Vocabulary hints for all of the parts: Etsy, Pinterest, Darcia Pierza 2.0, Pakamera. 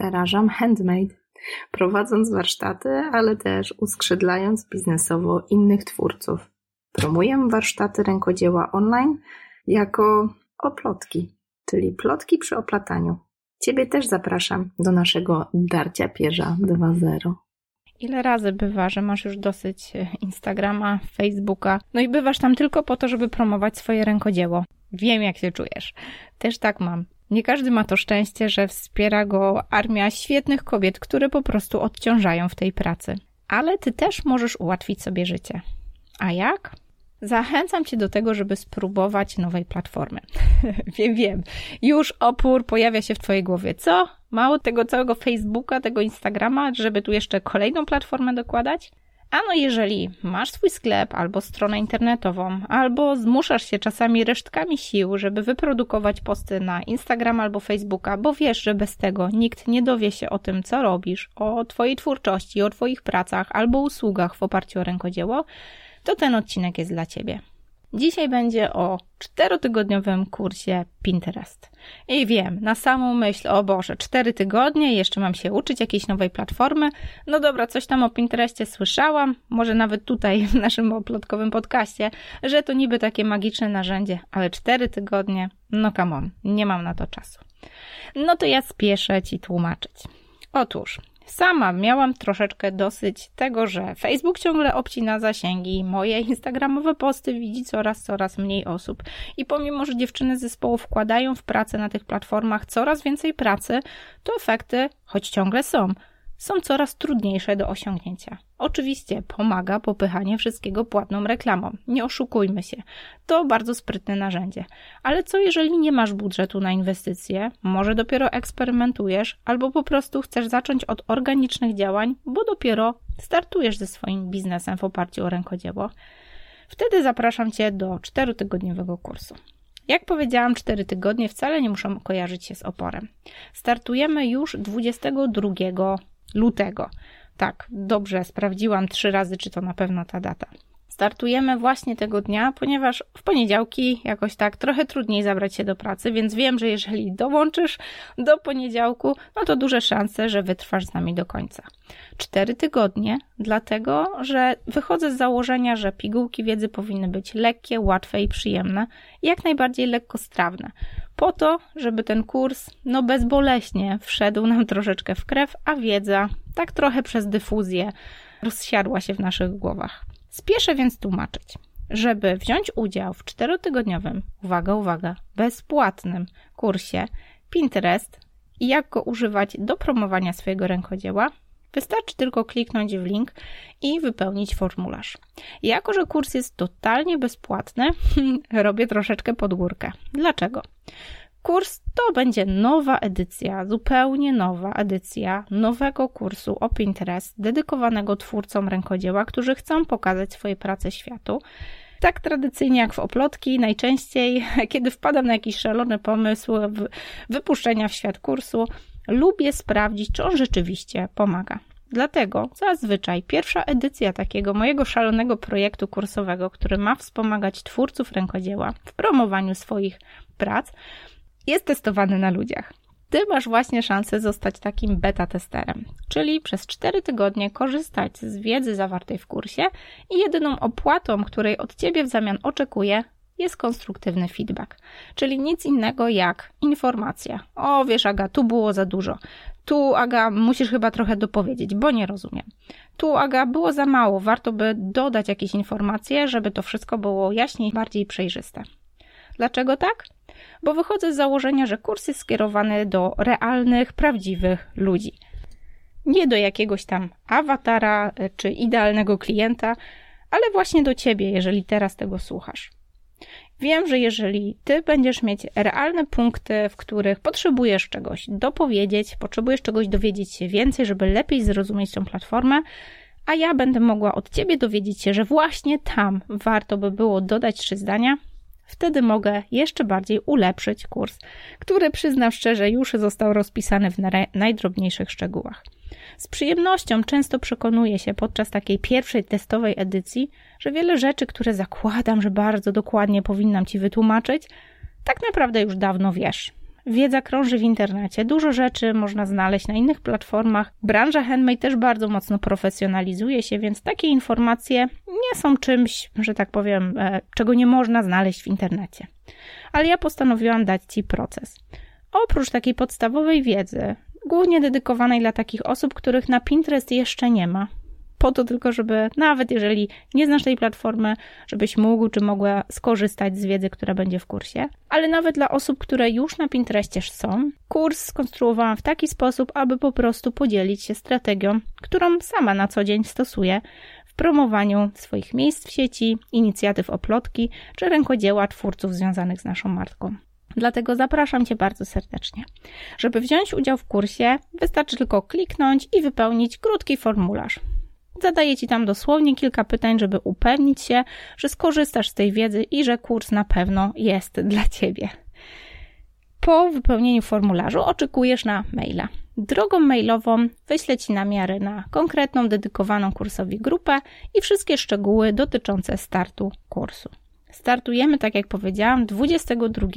zarażam, handmade, prowadząc warsztaty, ale też uskrzydlając biznesowo innych twórców. Promuję warsztaty rękodzieła online jako oplotki, czyli plotki przy oplataniu. Ciebie też zapraszam do naszego Darcia Pierza 2.0. Ile razy bywa, że masz już dosyć Instagrama, Facebooka, no i bywasz tam tylko po to, żeby promować swoje rękodzieło. Wiem, jak się czujesz. Też tak mam. Nie każdy ma to szczęście, że wspiera go armia świetnych kobiet, które po prostu odciążają w tej pracy. Ale ty też możesz ułatwić sobie życie. A jak? Zachęcam cię do tego, żeby spróbować nowej platformy. Wiem. Już opór pojawia się w twojej głowie. Co? Mało tego całego Facebooka, tego Instagrama, żeby tu jeszcze kolejną platformę dokładać? Ano jeżeli masz swój sklep albo stronę internetową, albo zmuszasz się czasami resztkami sił, żeby wyprodukować posty na Instagram albo Facebooka, bo wiesz, że bez tego nikt nie dowie się o tym, co robisz, o twojej twórczości, o twoich pracach albo usługach w oparciu o rękodzieło, to ten odcinek jest dla ciebie. Dzisiaj będzie o 4-tygodniowym kursie Pinterest. I wiem, na samą myśl, o Boże, 4 tygodnie, jeszcze mam się uczyć jakiejś nowej platformy. No dobra, coś tam o Pinterestie słyszałam, może nawet tutaj w naszym oplotkowym podcaście, że to niby takie magiczne narzędzie, ale 4 tygodnie, no come on, nie mam na to czasu. No to ja spieszę ci tłumaczyć. Otóż, sama miałam troszeczkę dosyć tego, że Facebook ciągle obcina zasięgi, moje instagramowe posty widzi coraz mniej osób i pomimo, że dziewczyny z zespołu wkładają w pracę na tych platformach coraz więcej pracy, to efekty, choć ciągle są coraz trudniejsze do osiągnięcia. Oczywiście pomaga popychanie wszystkiego płatną reklamą, nie oszukujmy się, to bardzo sprytne narzędzie. Ale co jeżeli nie masz budżetu na inwestycje, może dopiero eksperymentujesz albo po prostu chcesz zacząć od organicznych działań, bo dopiero startujesz ze swoim biznesem w oparciu o rękodzieło? Wtedy zapraszam cię do 4-tygodniowego kursu. Jak powiedziałam, 4 tygodnie wcale nie muszą kojarzyć się z oporem. Startujemy już 22 lutego. Tak, dobrze, sprawdziłam 3 razy, czy to na pewno ta data. Startujemy właśnie tego dnia, ponieważ w poniedziałki jakoś tak trochę trudniej zabrać się do pracy, więc wiem, że jeżeli dołączysz do poniedziałku, no to duże szanse, że wytrwasz z nami do końca. 4 tygodnie, dlatego, że wychodzę z założenia, że pigułki wiedzy powinny być lekkie, łatwe i przyjemne, jak najbardziej lekkostrawne, po to, żeby ten kurs, no bezboleśnie wszedł nam troszeczkę w krew, a wiedza tak trochę przez dyfuzję rozsiadła się w naszych głowach. Spieszę więc tłumaczyć, żeby wziąć udział w 4-tygodniowym, uwaga, bezpłatnym kursie Pinterest i jak go używać do promowania swojego rękodzieła, wystarczy tylko kliknąć w link i wypełnić formularz. Jako że kurs jest totalnie bezpłatny, robię troszeczkę pod górkę. Dlaczego? Kurs to będzie nowa edycja, zupełnie nowa edycja nowego kursu o Pinterest dedykowanego twórcom rękodzieła, którzy chcą pokazać swoje prace światu. Tak tradycyjnie jak w oplotki, najczęściej kiedy wpadam na jakiś szalony pomysł wypuszczenia w świat kursu, lubię sprawdzić, czy on rzeczywiście pomaga. Dlatego zazwyczaj pierwsza edycja takiego mojego szalonego projektu kursowego, który ma wspomagać twórców rękodzieła w promowaniu swoich prac, jest testowany na ludziach. Ty masz właśnie szansę zostać takim beta testerem, czyli przez 4 tygodnie korzystać z wiedzy zawartej w kursie i jedyną opłatą, której od ciebie w zamian oczekuję, jest konstruktywny feedback, czyli nic innego jak informacja. O wiesz Aga, tu było za dużo. Tu Aga, musisz chyba trochę dopowiedzieć, bo nie rozumiem. Tu Aga, było za mało, warto by dodać jakieś informacje, żeby to wszystko było jaśniej, bardziej przejrzyste. Dlaczego tak? Bo wychodzę z założenia, że kurs jest skierowany do realnych, prawdziwych ludzi. Nie do jakiegoś tam awatara czy idealnego klienta, ale właśnie do ciebie, jeżeli teraz tego słuchasz. Wiem, że jeżeli ty będziesz mieć realne punkty, w których potrzebujesz czegoś dopowiedzieć, potrzebujesz czegoś dowiedzieć się więcej, żeby lepiej zrozumieć tą platformę, a ja będę mogła od ciebie dowiedzieć się, że właśnie tam warto by było dodać 3 zdania, wtedy mogę jeszcze bardziej ulepszyć kurs, który, przyznam szczerze, już został rozpisany w najdrobniejszych szczegółach. Z przyjemnością często przekonuję się podczas takiej pierwszej testowej edycji, że wiele rzeczy, które zakładam, że bardzo dokładnie powinnam ci wytłumaczyć, tak naprawdę już dawno wiesz. wiedza krąży w internecie, dużo rzeczy można znaleźć na innych platformach. Branża handmade też bardzo mocno profesjonalizuje się, więc takie informacje nie są czymś, że tak powiem, czego nie można znaleźć w internecie. Ale ja postanowiłam dać Ci proces. Oprócz takiej podstawowej wiedzy, głównie dedykowanej dla takich osób, których na Pinterest jeszcze nie ma, po to tylko, żeby nawet jeżeli nie znasz tej platformy, żebyś mógł czy mogła skorzystać z wiedzy, która będzie w kursie, ale nawet dla osób, które już na Pinterestie są, kurs skonstruowałam w taki sposób, aby po prostu podzielić się strategią, którą sama na co dzień stosuję w promowaniu swoich miejsc w sieci, inicjatyw o plotki czy rękodzieła twórców związanych z naszą marką. Dlatego zapraszam Cię bardzo serdecznie. Żeby wziąć udział w kursie, wystarczy tylko kliknąć i wypełnić krótki formularz. Zadaję Ci tam dosłownie kilka pytań, żeby upewnić się, że skorzystasz z tej wiedzy i że kurs na pewno jest dla Ciebie. Po wypełnieniu formularzu oczekujesz na maila. Drogą mailową wyślę Ci namiary na konkretną, dedykowaną kursowi grupę i wszystkie szczegóły dotyczące startu kursu. Startujemy, tak jak powiedziałam, 22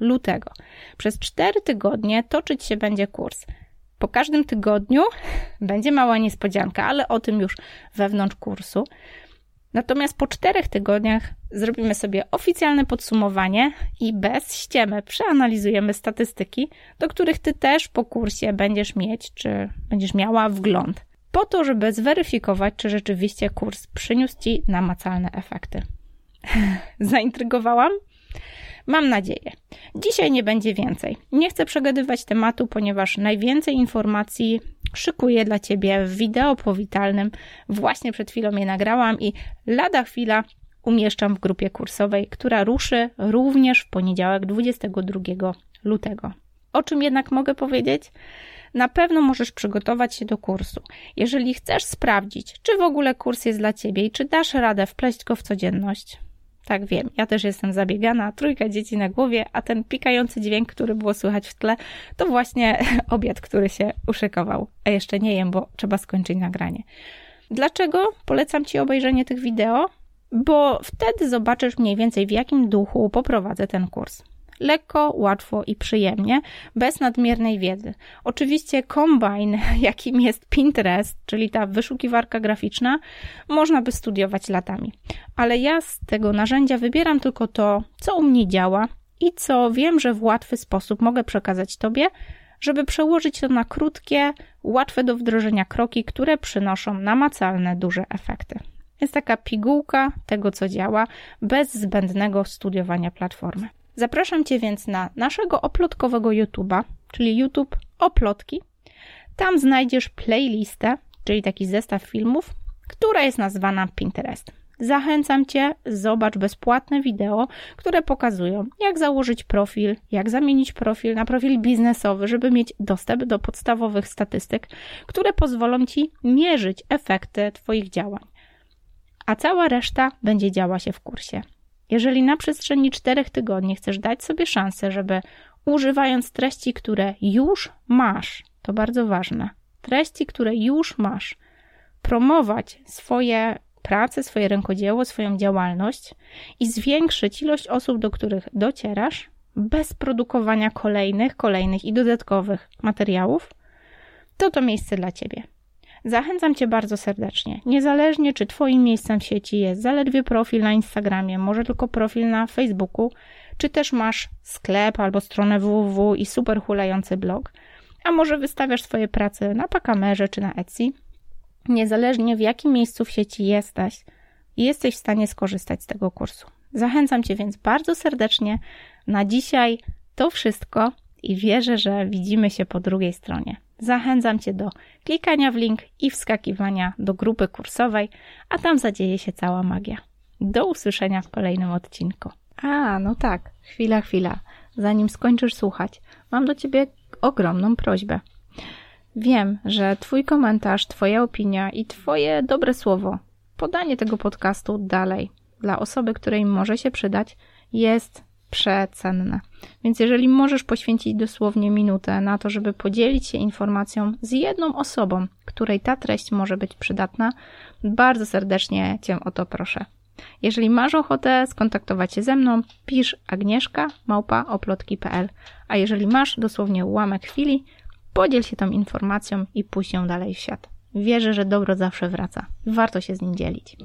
lutego. Przez 4 tygodnie toczyć się będzie kurs. Po każdym tygodniu będzie mała niespodzianka, ale o tym już wewnątrz kursu. Natomiast po 4 tygodniach zrobimy sobie oficjalne podsumowanie i bez ściemy przeanalizujemy statystyki, do których Ty też po kursie będziesz mieć, czy będziesz miała wgląd. Po to, żeby zweryfikować, czy rzeczywiście kurs przyniósł Ci namacalne efekty. Zaintrygowałam? Mam nadzieję. Dzisiaj nie będzie więcej. Nie chcę przegadywać tematu, ponieważ najwięcej informacji szykuję dla Ciebie w wideo powitalnym. Właśnie przed chwilą je nagrałam i lada chwila umieszczam w grupie kursowej, która ruszy również w poniedziałek 22 lutego. O czym jednak mogę powiedzieć? Na pewno możesz przygotować się do kursu. Jeżeli chcesz sprawdzić, czy w ogóle kurs jest dla Ciebie i czy dasz radę wpleść go w codzienność. Tak, wiem, ja też jestem zabiegana, 3 dzieci na głowie, a ten pikający dźwięk, który było słychać w tle, to właśnie obiad, który się uszykował. A jeszcze nie jem, bo trzeba skończyć nagranie. Dlaczego polecam Ci obejrzenie tych wideo? Bo wtedy zobaczysz mniej więcej, w jakim duchu poprowadzę ten kurs. Lekko, łatwo i przyjemnie, bez nadmiernej wiedzy. Oczywiście kombajn, jakim jest Pinterest, czyli ta wyszukiwarka graficzna, można by studiować latami. Ale ja z tego narzędzia wybieram tylko to, co u mnie działa i co wiem, że w łatwy sposób mogę przekazać Tobie, żeby przełożyć to na krótkie, łatwe do wdrożenia kroki, które przynoszą namacalne, duże efekty. Jest taka pigułka tego, co działa, bez zbędnego studiowania platformy. Zapraszam Cię więc na naszego oplotkowego YouTube'a, czyli YouTube Oplotki. Tam znajdziesz playlistę, czyli taki zestaw filmów, która jest nazwana Pinterest. Zachęcam Cię, zobacz bezpłatne wideo, które pokazują, jak założyć profil, jak zamienić profil na profil biznesowy, żeby mieć dostęp do podstawowych statystyk, które pozwolą Ci mierzyć efekty Twoich działań. A cała reszta będzie działa się w kursie. Jeżeli na przestrzeni 4 tygodni chcesz dać sobie szansę, żeby używając treści, które już masz, to bardzo ważne, treści, które już masz, promować swoje prace, swoje rękodzieło, swoją działalność i zwiększyć ilość osób, do których docierasz, bez produkowania kolejnych i dodatkowych materiałów, to miejsce dla Ciebie. Zachęcam Cię bardzo serdecznie, niezależnie czy Twoim miejscem w sieci jest zaledwie profil na Instagramie, może tylko profil na Facebooku, czy też masz sklep albo stronę www i super hulający blog, a może wystawiasz swoje prace na Pakamerze czy na Etsy. Niezależnie w jakim miejscu w sieci jesteś w stanie skorzystać z tego kursu. Zachęcam Cię więc bardzo serdecznie. Na dzisiaj to wszystko i wierzę, że widzimy się po drugiej stronie. Zachęcam Cię do klikania w link i wskakiwania do grupy kursowej, a tam zadzieje się cała magia. Do usłyszenia w kolejnym odcinku. A, no tak, chwila. Zanim skończysz słuchać, mam do Ciebie ogromną prośbę. Wiem, że Twój komentarz, Twoja opinia i Twoje dobre słowo, podanie tego podcastu dalej dla osoby, której może się przydać, jest przecenne. Więc jeżeli możesz poświęcić dosłownie minutę na to, żeby podzielić się informacją z jedną osobą, której ta treść może być przydatna, bardzo serdecznie Cię o to proszę. Jeżeli masz ochotę skontaktować się ze mną, pisz agnieszka@oplotki.pl, a jeżeli masz dosłownie ułamek chwili, podziel się tą informacją i puść ją dalej w świat. Wierzę, że dobro zawsze wraca. Warto się z nim dzielić.